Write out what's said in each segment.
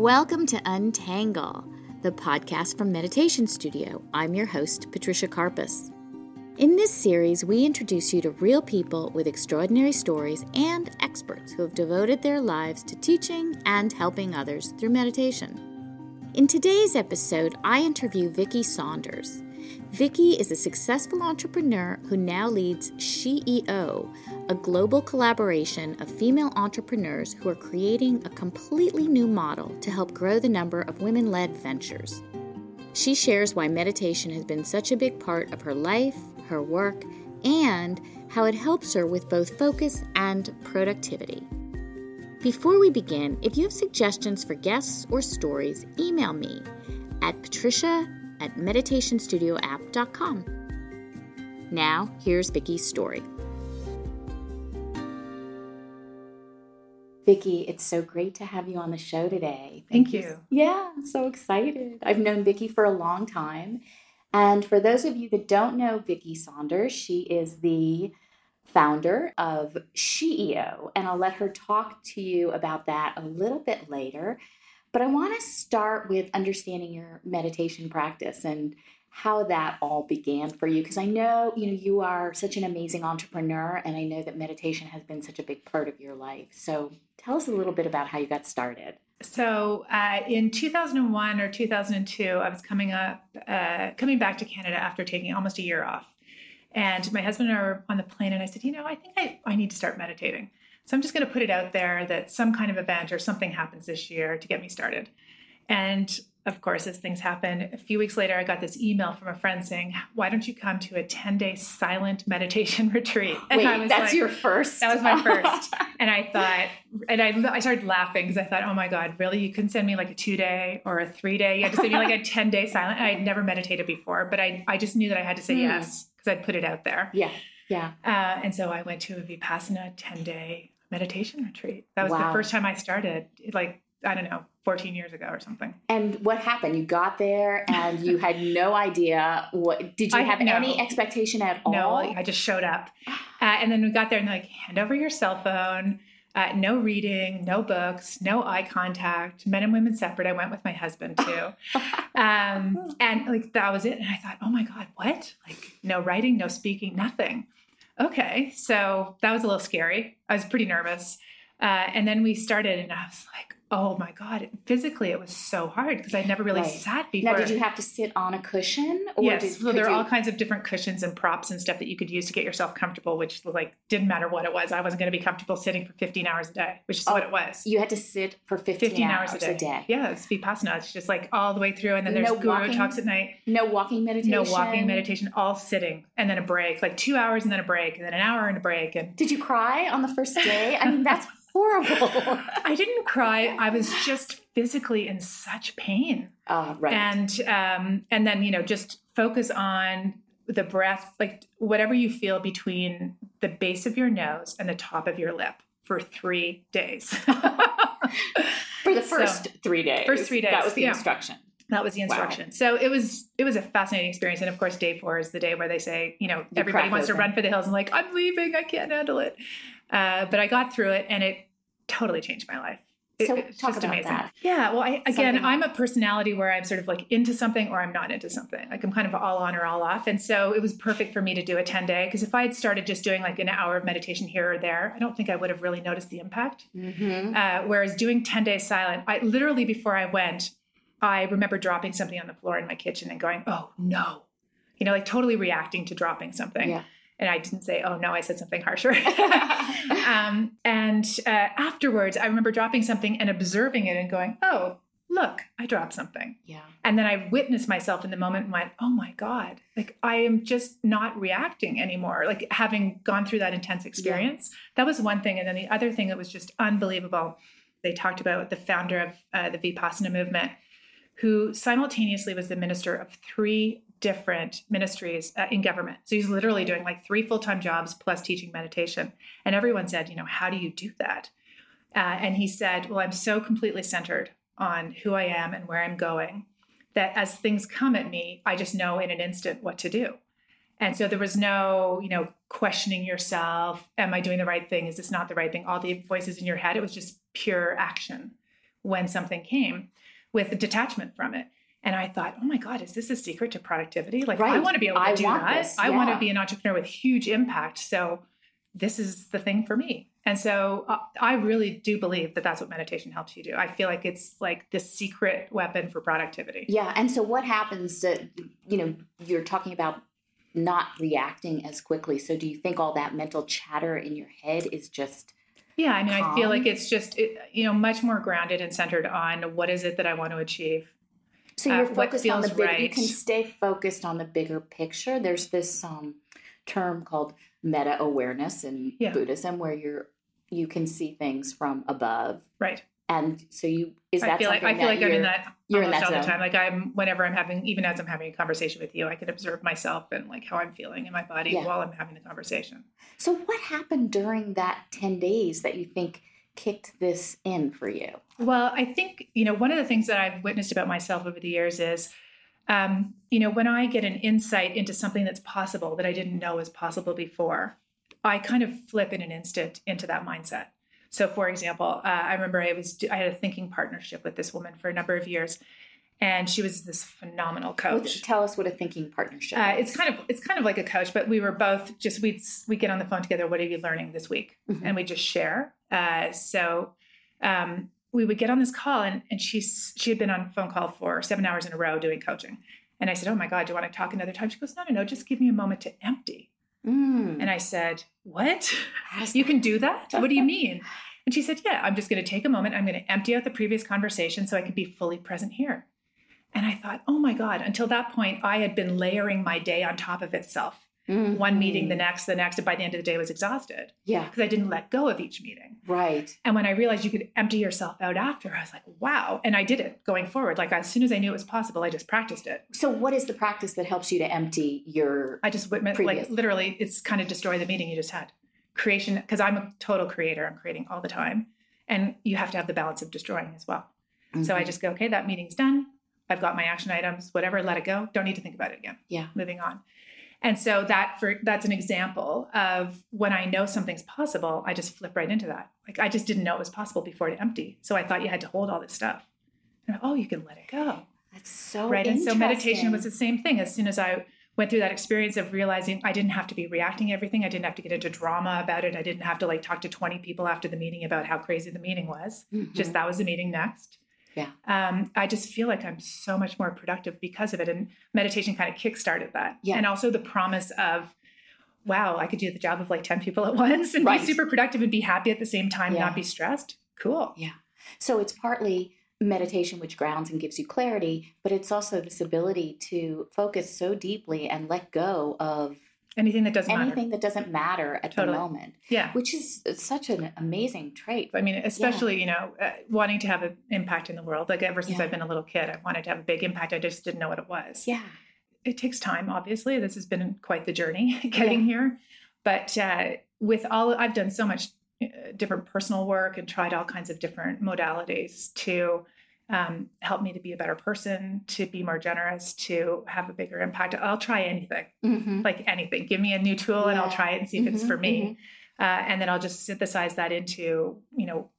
Welcome to Untangle, the podcast from Meditation Studio. I'm your host, Patricia Karpis. In this series, we introduce you to real people with extraordinary stories and experts who have devoted their lives to teaching and helping others through meditation. In today's episode, I interview Vicki Saunders. Vicki is a successful entrepreneur who now leads SheEO, a global collaboration of female entrepreneurs who are creating a completely new model to help grow the number of women-led ventures. She shares why meditation has been such a big part of her life, her work, and how it helps her with both focus and productivity. Before we begin, if you have suggestions for guests or stories, email me at patricia@meditationstudioapp.com. Now, here's Vicki's story. Vicki, it's so great to have you on the show today. Thank you. Yeah, I'm so excited. I've known Vicki for a long time. And for those of you that don't know Vicki Saunders, she is the founder of SheEO, and I'll let her talk to you about that a little bit later. But I want to start with understanding your meditation practice and how that all began for you, because I know, you are such an amazing entrepreneur, and I know that meditation has been such a big part of your life. So tell us a little bit about how you got started. So in 2001 or 2002, I was coming back to Canada after taking almost a year off. And my husband and I were on the plane, and I said, I think I need to start meditating. So I'm just going to put it out there that some kind of event or something happens this year to get me started. And of course, as things happen, a few weeks later, I got this email from a friend saying, why don't you come to a 10-day silent meditation retreat? And wait, your first? That was my first. And I thought, and I started laughing because I thought, oh my God, really? You couldn't send me like a 2-day or a 3-day? You had to send me like a 10-day silent. I had never meditated before, but I just knew that I had to say yes because I'd put it out there. Yeah. Yeah. And so I went to a Vipassana 10-day meditation retreat. That was the first time I started, 14 years ago or something. And what happened? You got there and you had no idea. Did you have any expectation at all? No, I just showed up. And then we got there and they're like, hand over your cell phone, no reading, no books, no eye contact, men and women separate. I went with my husband too. And that was it. And I thought, oh my God, what? No writing, no speaking, nothing. Okay. So that was a little scary. I was pretty nervous. And then we started and I was like, oh my God, physically it was so hard because I'd never really sat before. Now, did you have to sit on a cushion? Or there are all kinds of different cushions and props and stuff that you could use to get yourself comfortable, which didn't matter what it was. I wasn't going to be comfortable sitting for 15 hours a day, which is what it was. You had to sit for 15 hours a day. Yeah, it's Vipassana. It's just all the way through. And then there's guru talks at night. No walking meditation. All sitting. And then a break, 2 hours and then a break and then an hour and a break. And did you cry on the first day? I mean, that's horrible. I didn't cry. I was just physically in such pain. Right. And then, just focus on the breath, whatever you feel between the base of your nose and the top of your lip for 3 days. For the first 3 days. That was the instruction. That was the instruction. Wow. So it was a fascinating experience. And of course, day 4 is the day where they say, everybody wants to run for the hills and I'm leaving, I can't handle it. But I got through it and it totally changed my life. It's just amazing. That. Yeah. Well, I'm a personality where I'm sort of into something or I'm not into something. I'm kind of all on or all off. And so it was perfect for me to do a 10-day because if I had started just doing an hour of meditation here or there, I don't think I would have really noticed the impact. Mm-hmm. Whereas doing 10-days silent, I literally before I went, I remember dropping something on the floor in my kitchen and going, oh no, totally reacting to dropping something. Yeah. And I didn't say, oh no, I said something harsher. Afterwards, I remember dropping something and observing it and going, oh, look, I dropped something. Yeah. And then I witnessed myself in the moment and went, oh my God, I am just not reacting anymore. Having gone through that intense experience, that was one thing. And then the other thing that was just unbelievable, they talked about the founder of the Vipassana movement, who simultaneously was the minister of 3 different ministries in government. So he's literally doing 3 full-time jobs plus teaching meditation. And everyone said, how do you do that? And he said, well, I'm so completely centered on who I am and where I'm going that as things come at me, I just know in an instant what to do. And so there was no, questioning yourself. Am I doing the right thing? Is this not the right thing? All the voices in your head, it was just pure action, when something came with detachment from it. And I thought, oh my God, is this a secret to productivity? Like, right. I want to be able to do that. Yeah. I want to be an entrepreneur with huge impact. So this is the thing for me. And so I really do believe that that's what meditation helps you do. I feel like it's like the secret weapon for productivity. Yeah. And so what happens that, you know, you're talking about not reacting as quickly. So do you think all that mental chatter in your head is just... Yeah. I mean, calm? I feel like it's just, you know, much more grounded and centered on what is it that I want to achieve. So you're focused on the big, right. You can stay focused on the bigger picture. There's this term called meta-awareness in Buddhism, where you can see things from above. Right. And so I feel like I'm in that all the time. Like even as I'm having a conversation with you, I can observe myself and like how I'm feeling in my body while I'm having the conversation. So what happened during that 10 days that you think kicked this in for you? Well, I think, you know, one of the things that I've witnessed about myself over the years is, you know, when I get an insight into something that's possible that I didn't know was possible before, I kind of flip in an instant into that mindset. So for example, I remember I had a thinking partnership with this woman for a number of years, and she was this phenomenal coach. Tell us what a thinking partnership is. It's kind of like a coach, but we were both just, we'd get on the phone together. What are you learning this week? Mm-hmm. And we just share. So we would get on this call, and she had been on a phone call for 7 hours in a row doing coaching. And I said, oh my God, do you want to talk another time? She goes, no, just give me a moment to empty. Mm. And I said, what? You can do that? What do you mean? And she said, yeah, I'm just going to take a moment. I'm going to empty out the previous conversation so I can be fully present here. And I thought, oh my God, until that point, I had been layering my day on top of itself. Mm-hmm. One meeting, the next, and by the end of the day I was exhausted. Yeah. Because I didn't let go of each meeting. Right. And when I realized you could empty yourself out after, I was like, wow. And I did it going forward. Like as soon as I knew it was possible, I just practiced it. So what is the practice that helps you to empty your like literally it's kind of destroy the meeting you just had. Creation, because I'm a total creator. I'm creating all the time. And you have to have the balance of destroying as well. Mm-hmm. So I just go, okay, that meeting's done. I've got my action items, whatever, let it go. Don't need to think about it again. Yeah. Moving on. And so that's an example of when I know something's possible, I just flip right into that. Like I just didn't know it was possible before to empty. So I thought you had to hold all this stuff. And you can let it go. That's so right. And so meditation was the same thing. As soon as I went through that experience of realizing I didn't have to be reacting to everything, I didn't have to get into drama about it. I didn't have to like talk to 20 people after the meeting about how crazy the meeting was. Mm-hmm. Just that was the meeting next. Yeah. I just feel like I'm so much more productive because of it. And meditation kind of kickstarted that. Yeah. And also the promise of, wow, I could do the job of like 10 people at once and be super productive and be happy at the same time, not be stressed. Cool. Yeah. So it's partly meditation, which grounds and gives you clarity, but it's also this ability to focus so deeply and let go of anything that doesn't matter at the moment. Yeah. Which is such an amazing trait. I mean, especially, wanting to have an impact in the world. Like ever since I've been a little kid, I wanted to have a big impact. I just didn't know what it was. Yeah. It takes time, obviously. This has been quite the journey getting here. But I've done so much different personal work and tried all kinds of different modalities to help me to be a better person, to be more generous, to have a bigger impact. I'll try anything, like anything. Give me a new tool and I'll try it and see if it's for me. Mm-hmm. And then I'll just synthesize that into,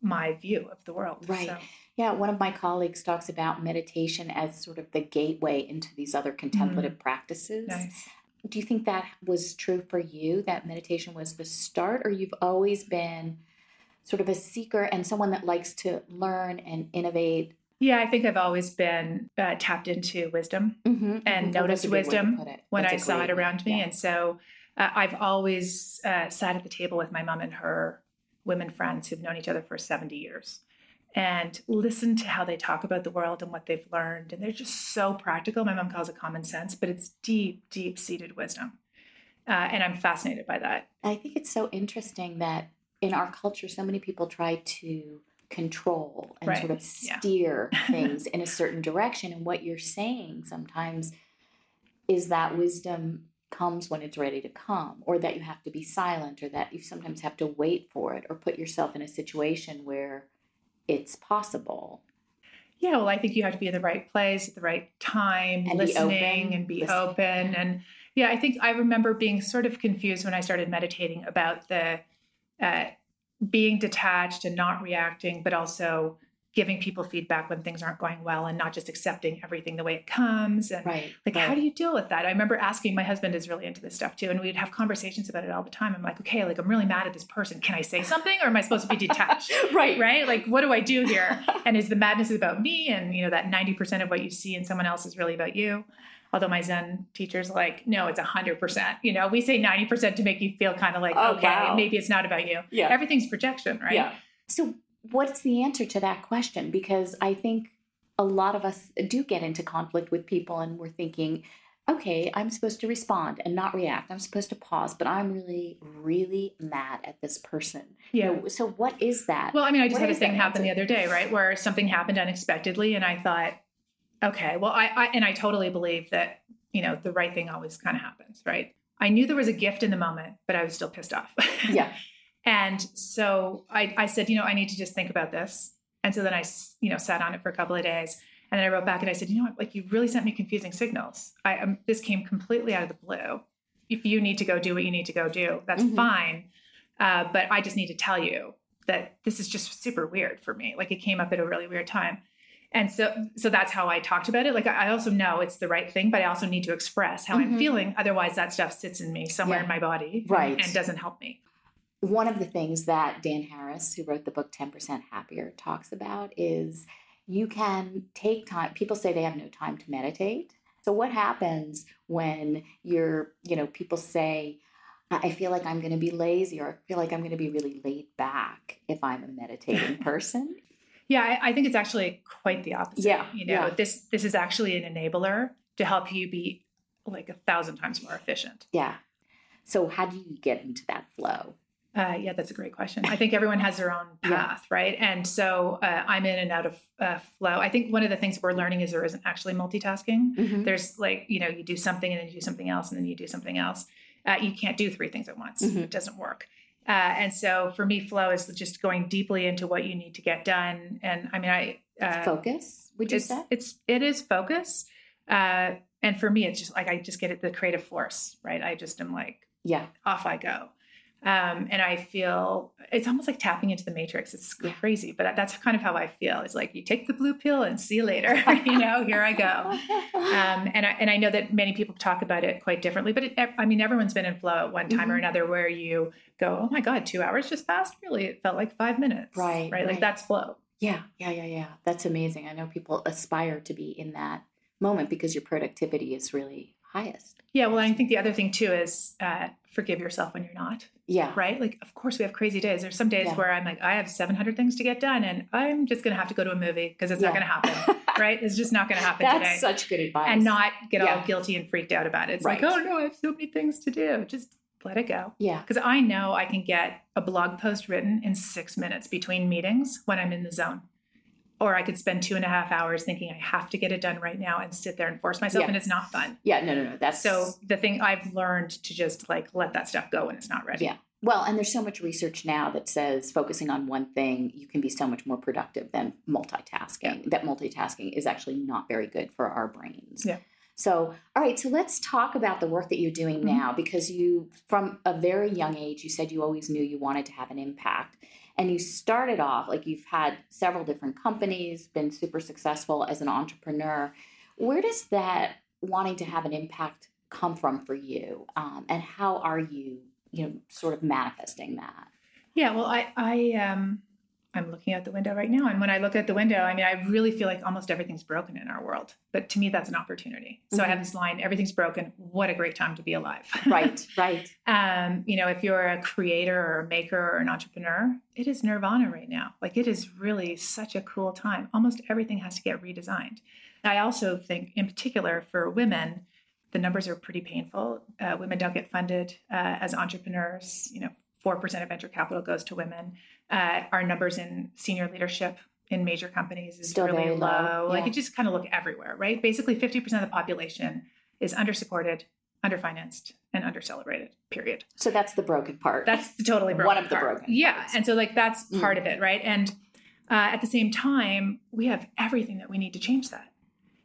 my view of the world. Right. So. Yeah. One of my colleagues talks about meditation as sort of the gateway into these other contemplative practices. Nice. Do you think that was true for you, that meditation was the start, or you've always been sort of a seeker and someone that likes to learn and innovate? Yeah, I think I've always been tapped into wisdom and noticed wisdom when I saw it around me. Yeah. And so I've always sat at the table with my mom and her women friends who've known each other for 70 years and listened to how they talk about the world and what they've learned. And they're just so practical. My mom calls it common sense, but it's deep, deep-seated wisdom. And I'm fascinated by that. I think it's so interesting that in our culture, so many people try to control and sort of steer things in a certain direction. And what you're saying sometimes is that wisdom comes when it's ready to come, or that you have to be silent, or that you sometimes have to wait for it or put yourself in a situation where it's possible. Yeah. Well, I think you have to be in the right place at the right time, and be open. And I think I remember being sort of confused when I started meditating about the, being detached and not reacting, but also giving people feedback when things aren't going well and not just accepting everything the way it comes. And how do you deal with that? I remember asking, my husband is really into this stuff too. And we'd have conversations about it all the time. I'm like, okay, like I'm really mad at this person. Can I say something or am I supposed to be detached? Right. Like, what do I do here? And is the madness about me? And you know, that 90% of what you see in someone else is really about you. Although my Zen teacher's like, no, it's 100%. You know, we say 90% to make you feel kind of like, maybe it's not about you. Yeah. Everything's projection, right? Yeah. So what's the answer to that question? Because I think a lot of us do get into conflict with people and we're thinking, okay, I'm supposed to respond and not react. I'm supposed to pause, but I'm really, really mad at this person. Yeah. You know, so what is that? Well, I mean, I just had a thing happen the other day, right? Where something happened unexpectedly and I thought, okay, well, I totally believe that, you know, the right thing always kind of happens, right? I knew there was a gift in the moment, but I was still pissed off. Yeah. And so I said, you know, I need to just think about this. And so then I, you know, sat on it for a couple of days and then I wrote back and I said, you know what, like you really sent me confusing signals. This came completely out of the blue. If you need to go do what you need to go do, that's fine. But I just need to tell you that this is just super weird for me. Like it came up at a really weird time. And so that's how I talked about it. Like, I also know it's the right thing, but I also need to express how I'm feeling. Otherwise that stuff sits in me somewhere in my body and doesn't help me. One of the things that Dan Harris, who wrote the book 10% Happier, talks about is you can take time. People say they have no time to meditate. So what happens when you're, you know, people say, I feel like I'm going to be lazy or I feel like I'm going to be really laid back if I'm a meditating person? Yeah, I think it's actually quite the opposite. Yeah, you know, this is actually an enabler to help you be like 1,000 times more efficient. Yeah. So how do you get into that flow? Yeah, that's a great question. I think everyone has their own path, right? And so I'm in and out of flow. I think one of the things we're learning is there isn't actually multitasking. There's like, you know, you do something and then you do something else and then you do something else. You can't do three things at once. It doesn't work. And so for me, flow is just going deeply into what you need to get done. And I mean, focus, would you say? It is focus. And for me, it's just like, I just get it, the creative force, right? I just am like, off I go. And I feel it's almost like tapping into the matrix. It's crazy, but that's kind of how I feel. It's like, you take the blue pill and see you later, you know, here I go. And I know that many people talk about it quite differently, but everyone's been in flow at one time or another where you go, oh my God, 2 hours just passed. Really? It felt like 5 minutes. Right. Like that's flow. Yeah. That's amazing. I know people aspire to be in that moment because your productivity is really highest. Yeah. Well, I think the other thing too is forgive yourself when you're not. Yeah. Right. Like, of course we have crazy days. There's some days where I'm like, I have 700 things to get done and I'm just going to have to go to a movie because it's not going to happen. Right. It's just not going to happen today. That's such good advice. And not get all guilty and freaked out about it. It's like, oh no, I have so many things to do. Just let it go. Yeah. Because I know I can get a blog post written in 6 minutes between meetings when I'm in the zone. Or I could spend 2.5 hours thinking I have to get it done right now and sit there and force myself. Yeah. And it's not fun. Yeah, no. That's so the thing I've learned to just like let that stuff go when it's not ready. Yeah. Well, and there's so much research now that says focusing on one thing, you can be so much more productive than multitasking, that multitasking is actually not very good for our brains. Yeah. So, all right. So let's talk about the work that you're doing now, because you, from a very young age, you said you always knew you wanted to have an impact. And you started off, like you've had several different companies, been super successful as an entrepreneur. Where does that wanting to have an impact come from for you? And how are you, you know, sort of manifesting that? Yeah, well, I'm looking out the window right now. And when I look out the window, I mean, I really feel like almost everything's broken in our world. But to me, that's an opportunity. So I have this line, everything's broken. What a great time to be alive. Right. You know, if you're a creator or a maker or an entrepreneur, it is nirvana right now. Like it is really such a cool time. Almost everything has to get redesigned. I also think in particular for women, the numbers are pretty painful. Women don't get funded as entrepreneurs, you know, 4% of venture capital goes to women. Our numbers in senior leadership in major companies is still really low. Yeah. Like you just kind of look everywhere, right? Basically 50% of the population is undersupported, underfinanced, and undercelebrated, period. So that's the broken part. That's the totally broken part. One of the broken parts. Yeah. And so like that's part of it, right? And at the same time, we have everything that we need to change that.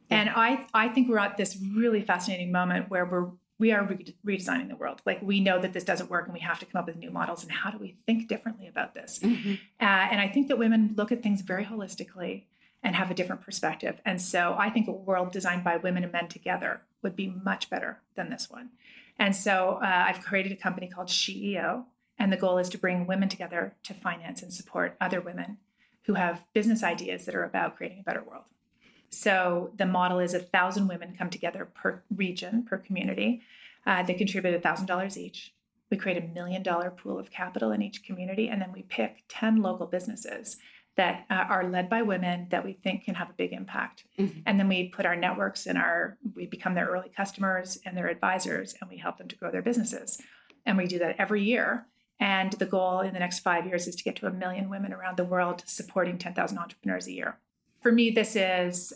Yeah. And I think we're at this really fascinating moment where we're we are redesigning the world. Like, we know that this doesn't work and we have to come up with new models. And how do we think differently about this? Mm-hmm. And I think that women look at things very holistically and have a different perspective. And so I think a world designed by women and men together would be much better than this one. And so I've created a company called SheEO. And the goal is to bring women together to finance and support other women who have business ideas that are about creating a better world. So the model is 1,000 women come together per region, per community. They contribute $1,000 each. We create $1 million pool of capital in each community. And then we pick 10 local businesses that are led by women that we think can have a big impact. Mm-hmm. And then we put our networks in we become their early customers and their advisors, and we help them to grow their businesses. And we do that every year. And the goal in the next 5 years is to get to 1 million women around the world supporting 10,000 entrepreneurs a year. For me, this is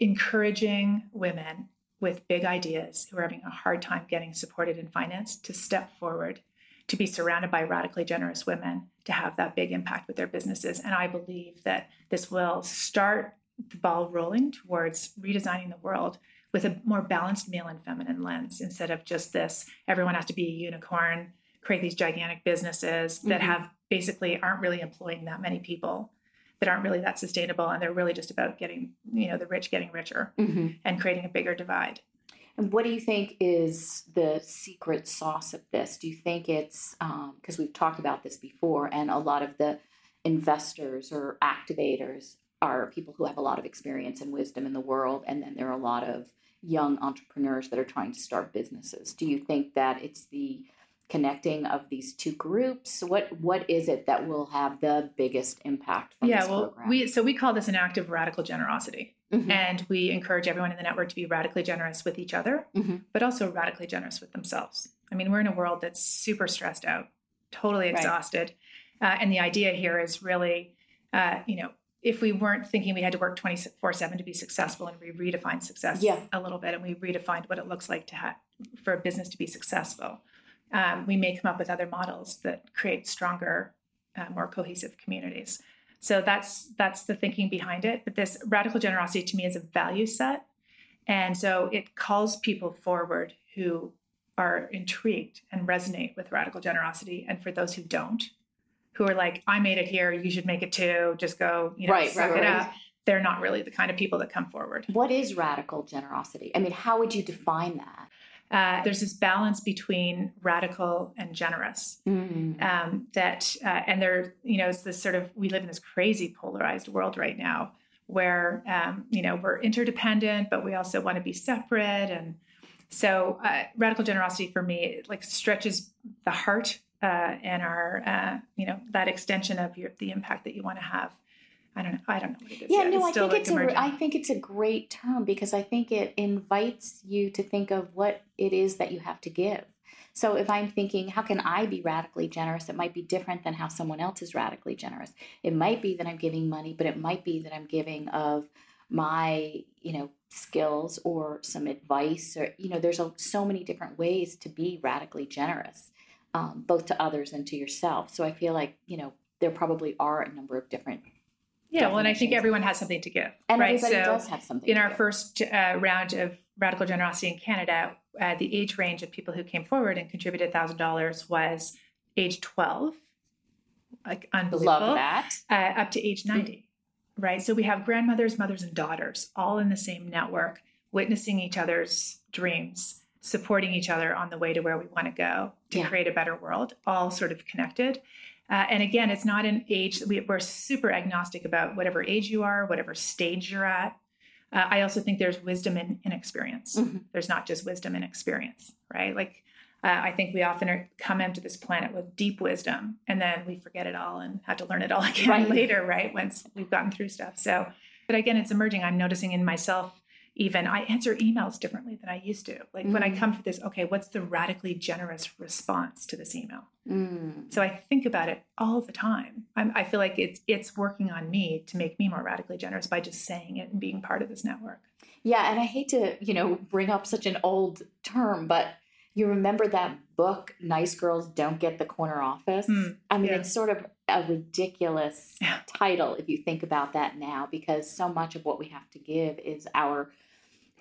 encouraging women with big ideas who are having a hard time getting supported in finance to step forward, to be surrounded by radically generous women, to have that big impact with their businesses. And I believe that this will start the ball rolling towards redesigning the world with a more balanced male and feminine lens, instead of just this, everyone has to be a unicorn, create these gigantic businesses that mm-hmm. have basically aren't really employing that many people, that aren't really that sustainable. And they're really just about getting, the rich getting richer mm-hmm. and creating a bigger divide. And what do you think is the secret sauce of this? Do you think it's, because we've talked about this before, and a lot of the investors or activators are people who have a lot of experience and wisdom in the world. And then there are a lot of young entrepreneurs that are trying to start businesses. Do you think that it's the connecting of these two groups? What is it that will have the biggest impact from this program? We call this an act of radical generosity. Mm-hmm. And we encourage everyone in the network to be radically generous with each other, mm-hmm. but also radically generous with themselves. I mean, we're in a world that's super stressed out, totally exhausted. Right. And the idea here is really, if we weren't thinking we had to work 24/7 to be successful, and we redefined success a little bit, and we redefined what it looks like to for a business to be successful, we may come up with other models that create stronger, more cohesive communities. So that's the thinking behind it. But this radical generosity to me is a value set. And so it calls people forward who are intrigued and resonate with radical generosity. And for those who don't, who are like, I made it here, you should make it too, just go, suck it up. They're not really the kind of people that come forward. What is radical generosity? I mean, how would you define that? There's this balance between radical and generous, mm-hmm. And there, it's this sort of, we live in this crazy polarized world right now where, we're interdependent, but we also want to be separate. And so radical generosity for me, like, stretches the heart and our, that extension of the impact that you want to have. I don't know what it is. Yeah, yet. No, I think it's a great term, because I think it invites you to think of what it is that you have to give. So if I'm thinking, how can I be radically generous? It might be different than how someone else is radically generous. It might be that I'm giving money, but it might be that I'm giving of my, skills or some advice, or, there's so many different ways to be radically generous, both to others and to yourself. So I feel like, there probably are a number of different definitions. Well, and I think everyone has something to give. And everybody does have something to give. In our first round of radical generosity in Canada, the age range of people who came forward and contributed $1,000 was age 12, like, unbelievable. Love that. Up to age 90, mm-hmm. right? So we have grandmothers, mothers, and daughters all in the same network, witnessing each other's dreams, supporting each other on the way to where we want to go to create a better world, all sort of connected. And again, it's not an age. We're super agnostic about whatever age you are, whatever stage you're at. I also think there's wisdom in inexperience. Mm-hmm. There's not just wisdom in experience, right? Like, I think we often come into this planet with deep wisdom, and then we forget it all and have to learn it all again later, right? Once we've gotten through stuff. So, but again, it's emerging. I'm noticing in myself, even I answer emails differently than I used to. Like, when I come for this, okay, what's the radically generous response to this email? So I think about it all the time. I feel like it's working on me to make me more radically generous by just saying it and being part of this network. Yeah. And I hate to, bring up such an old term, but you remember that book, Nice Girls Don't Get the Corner Office? It's sort of a ridiculous title if you think about that now, because so much of what we have to give is our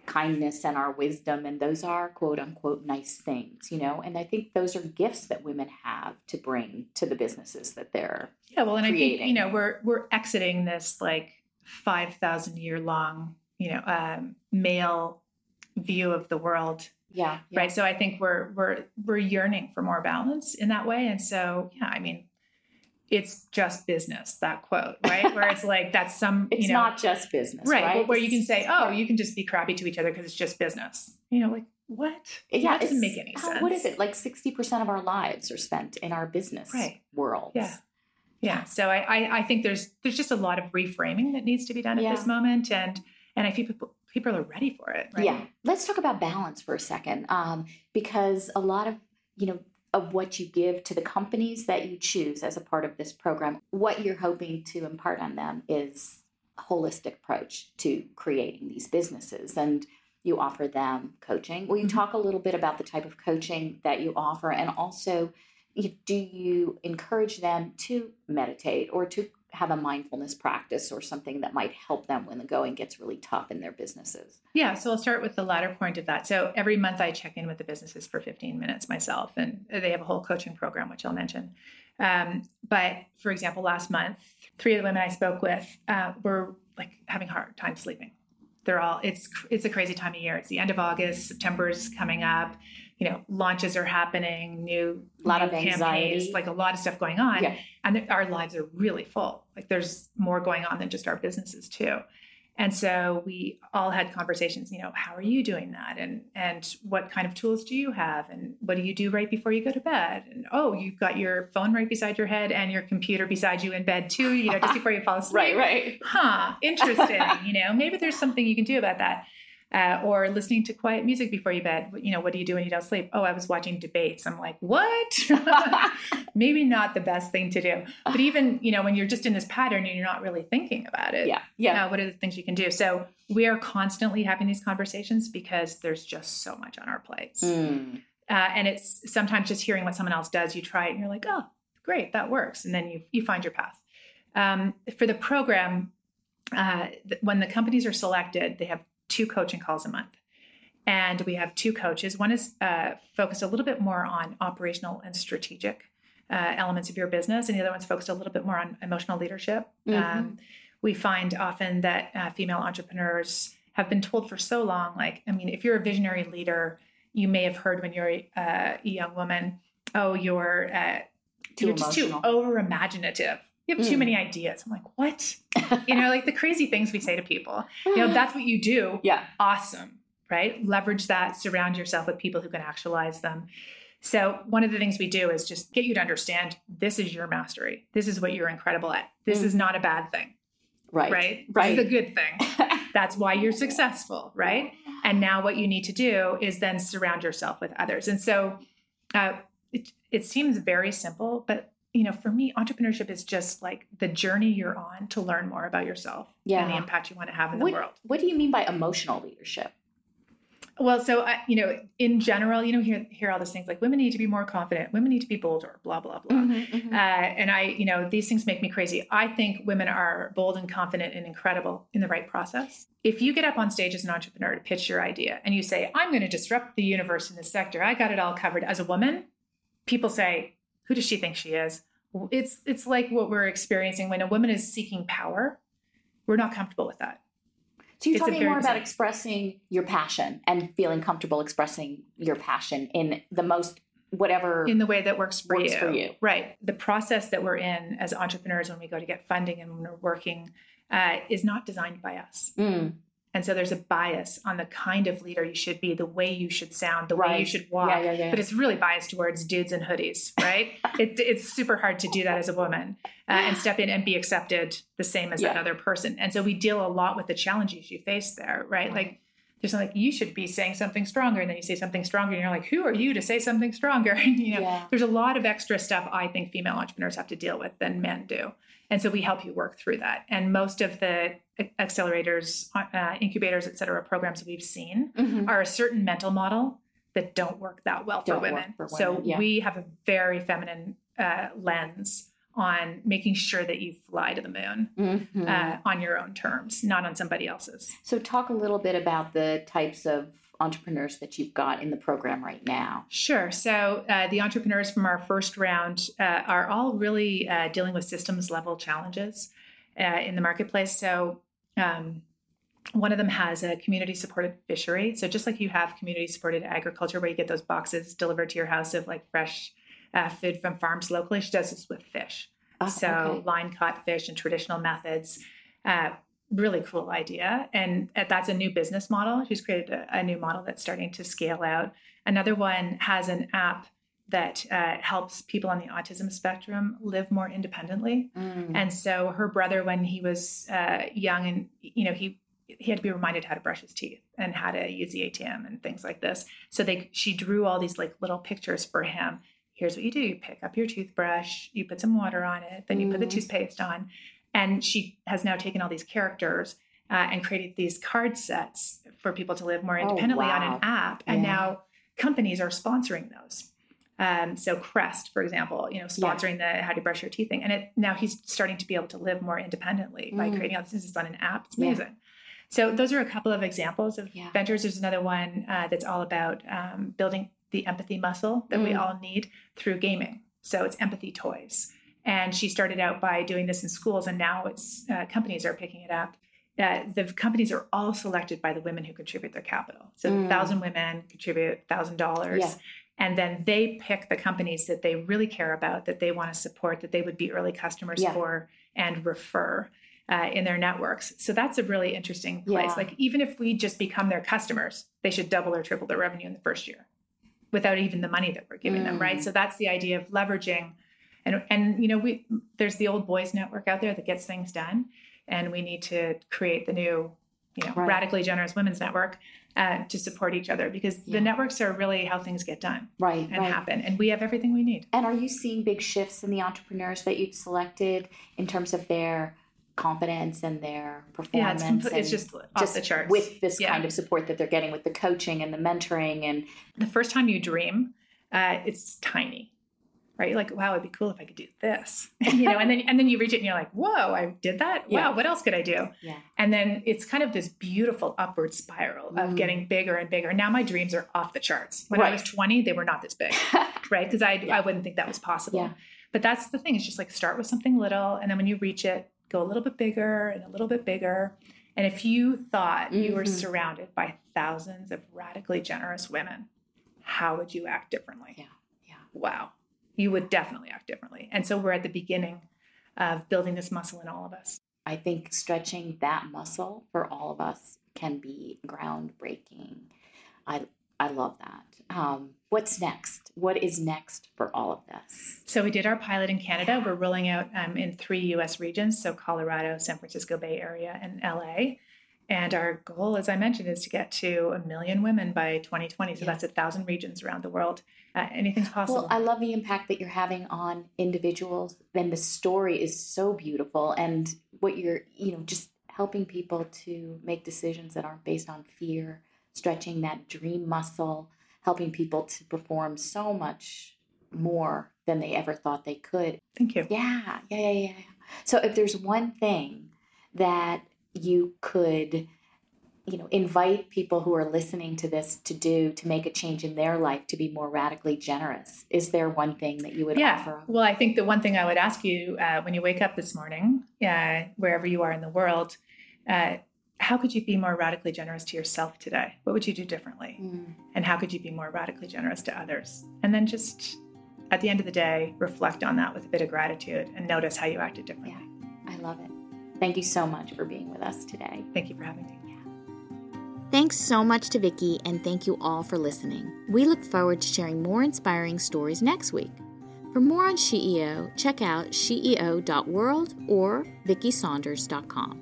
kindness and our wisdom, and those are quote unquote nice things, you know. And I think those are gifts that women have to bring to the businesses that they're creating. I think, you know, we're exiting this like 5,000 year long, you know, male view of the world. Yeah, yeah. Right. So I think we're yearning for more balance in that way. And so, yeah, I mean, it's just business, that quote, right? Where it's like, that's some, it's, you know, not just business, right? Where you can say, oh, you can just be crappy to each other because it's just business. You know, like what? Yeah. That doesn't make any sense. What is it? Like 60% of our lives are spent in our business world. Yeah. Yeah. So I think there's just a lot of reframing that needs to be done at this moment. And I think people are ready for it. Right? Yeah. Let's talk about balance for a second. Because a lot of, you know, of what you give to the companies that you choose as a part of this program, what you're hoping to impart on them is a holistic approach to creating these businesses. And you offer them coaching. Will you talk a little bit about the type of coaching that you offer? And also, do you encourage them to meditate or to have a mindfulness practice or something that might help them when the going gets really tough in their businesses? Yeah. So I'll start with the latter point of that. So every month I check in with the businesses for 15 minutes myself, and they have a whole coaching program, which I'll mention. But for example, last month, 3 of the women I spoke with were like having a hard time sleeping. They're all, it's a crazy time of year. It's the end of August, September's coming up, you know, launches are happening, new of anxiety, like a lot of stuff going on. Yeah. And our lives are really full. Like there's more going on than just our businesses too. And so we all had conversations, you know, how are you doing that? And what kind of tools do you have? And what do you do right before you go to bed? And oh, you've got your phone right beside your head and your computer beside you in bed too, you know, just before you fall asleep. Right. Huh. Interesting. You know, maybe there's something you can do about that. Or listening to quiet music before you bed. You know, what do you do when you don't sleep? Oh, I was watching debates. I'm like, what? Maybe not the best thing to do. But even, you know, when you're just in this pattern and you're not really thinking about it. Yeah. Yeah. What are the things you can do? So we are constantly having these conversations because there's just so much on our plates. Mm. And it's sometimes just hearing what someone else does. You try it and you're like, oh, great, that works. And then you find your path. For the program, when the companies are selected, they have 2 coaching calls a month. And we have 2 coaches. One is focused a little bit more on operational and strategic elements of your business. And the other one's focused a little bit more on emotional leadership. Mm-hmm. We find often that female entrepreneurs have been told for so long, like, I mean, if you're a visionary leader, you may have heard when you're a young woman, oh, you're just too over imaginative. You have too many ideas. I'm like, what? You know, like the crazy things we say to people, you know, that's what you do. Yeah. Awesome. Right. Leverage that, surround yourself with people who can actualize them. So one of the things we do is just get you to understand this is your mastery. This is what you're incredible at. This is not a bad thing. Right. This is a good thing. That's why you're successful. Right. And now what you need to do is then surround yourself with others. And so, it seems very simple, but you know, for me, entrepreneurship is just like the journey you're on to learn more about yourself and the impact you want to have in the world. What do you mean by emotional leadership? Well, so, you know, in general, you know, hear all these things like women need to be more confident. Women need to be bolder, blah, blah, blah. And you know, these things make me crazy. I think women are bold and confident and incredible in the right process. If you get up on stage as an entrepreneur to pitch your idea and you say, I'm going to disrupt the universe in this sector, I got it all covered as a woman, people say, who does she think she is? It's like what we're experiencing when a woman is seeking power. We're not comfortable with that. So you're talking more about expressing your passion and feeling comfortable expressing your passion in the most whatever in the way that works for you. Right. The process that we're in as entrepreneurs when we go to get funding and when we're working is not designed by us. Mm. And so there's a bias on the kind of leader you should be, the way you should sound, the way you should walk. Yeah. But it's really biased towards dudes in hoodies, right? It's super hard to do that as a woman and step in and be accepted the same as that other person. And so we deal a lot with the challenges you face there, right? Like there's like, you should be saying something stronger. And then you say something stronger and you're like, who are you to say something stronger? And, you know, there's a lot of extra stuff I think female entrepreneurs have to deal with than men do. And so we help you work through that. And most of the accelerators, incubators, et cetera, programs we've seen are a certain mental model that don't work that well for women. So we have a very feminine lens on making sure that you fly to the moon mm-hmm. On your own terms, not on somebody else's. So talk a little bit about the types of entrepreneurs that you've got in the program right now. Sure. So the entrepreneurs from our first round are all really dealing with systems level challenges in the marketplace. So one of them has a community supported fishery. So just like you have community supported agriculture where you get those boxes delivered to your house of like fresh food from farms locally, she does this with fish. Oh, so okay. Line caught fish and traditional methods, really cool idea. And that's a new business model. She's created a new model that's starting to scale out. Another one has an app that helps people on the autism spectrum live more independently. Mm. And so her brother, when he was young and, you know, he had to be reminded how to brush his teeth and how to use the ATM and things like this. So she drew all these like little pictures for him. Here's what you do. You pick up your toothbrush, you put some water on it, then you put the toothpaste on. And she has now taken all these characters and created these card sets for people to live more independently on an app. And now companies are sponsoring those. So Crest, for example, you know, sponsoring the how to brush your teeth thing. And now he's starting to be able to live more independently by creating all this business on an app. It's amazing. Yeah. So those are a couple of examples of ventures. There's another one that's all about building the empathy muscle that we all need through gaming. So it's empathy toys. And she started out by doing this in schools, and now it's companies are picking it up. The companies are all selected by the women who contribute their capital. So 1,000 women contribute $1,000. Yeah. And then they pick the companies that they really care about, that they want to support, that they would be early customers for and refer in their networks. So that's a really interesting place. Yeah. Like even if we just become their customers, they should double or triple their revenue in the first year without even the money that we're giving them, right? So that's the idea of leveraging. And you know, there's the old boys network out there that gets things done, and we need to create the new, you know, radically generous women's network to support each other, because the networks are really how things get done happen. And we have everything we need. And are you seeing big shifts in the entrepreneurs that you've selected in terms of their confidence and their performance? Yeah, it's just off the charts. With this kind of support that they're getting with the coaching and the mentoring. And the first time you dream, it's tiny. Right? Like, wow, it'd be cool if I could do this, you know, and then you reach it and you're like, whoa, I did that. Yeah. Wow. What else could I do? Yeah. And then it's kind of this beautiful upward spiral of getting bigger and bigger. Now my dreams are off the charts. When I was 20, they were not this big, right? Cause I wouldn't think that was possible, but that's the thing. It's just like, start with something little. And then when you reach it, go a little bit bigger and a little bit bigger. And if you thought you were surrounded by thousands of radically generous women, how would you act differently? Yeah. Yeah. Wow. You would definitely act differently. And so we're at the beginning of building this muscle in all of us. I think stretching that muscle for all of us can be groundbreaking. I love that. What's next? What is next for all of this? So we did our pilot in Canada. We're rolling out in 3 U.S. regions, so Colorado, San Francisco Bay Area, and L.A., and our goal, as I mentioned, is to get to 1 million women by 2020. So that's 1,000 regions around the world. Anything's possible. Well, I love the impact that you're having on individuals. And the story is so beautiful. And what you're, you know, just helping people to make decisions that aren't based on fear, stretching that dream muscle, helping people to perform so much more than they ever thought they could. Thank you. Yeah. So if there's one thing that you could, you know, invite people who are listening to this to do to make a change in their life to be more radically generous, is there one thing that you would offer? Well, I think the one thing I would ask you when you wake up this morning, wherever you are in the world, how could you be more radically generous to yourself today? What would you do differently? And how could you be more radically generous to others? And then just at the end of the day, reflect on that with a bit of gratitude and notice how you acted differently. Yeah, I love it. Thank you so much for being with us today. Thank you for having me. Yeah. Thanks so much to Vicki, and thank you all for listening. We look forward to sharing more inspiring stories next week. For more on SheEO, check out sheeo.world or vickisaunders.com.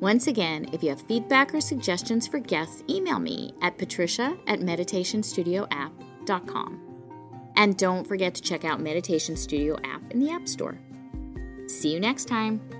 Once again, if you have feedback or suggestions for guests, email me at patricia@meditationstudioapp.com. And don't forget to check out Meditation Studio app in the App Store. See you next time.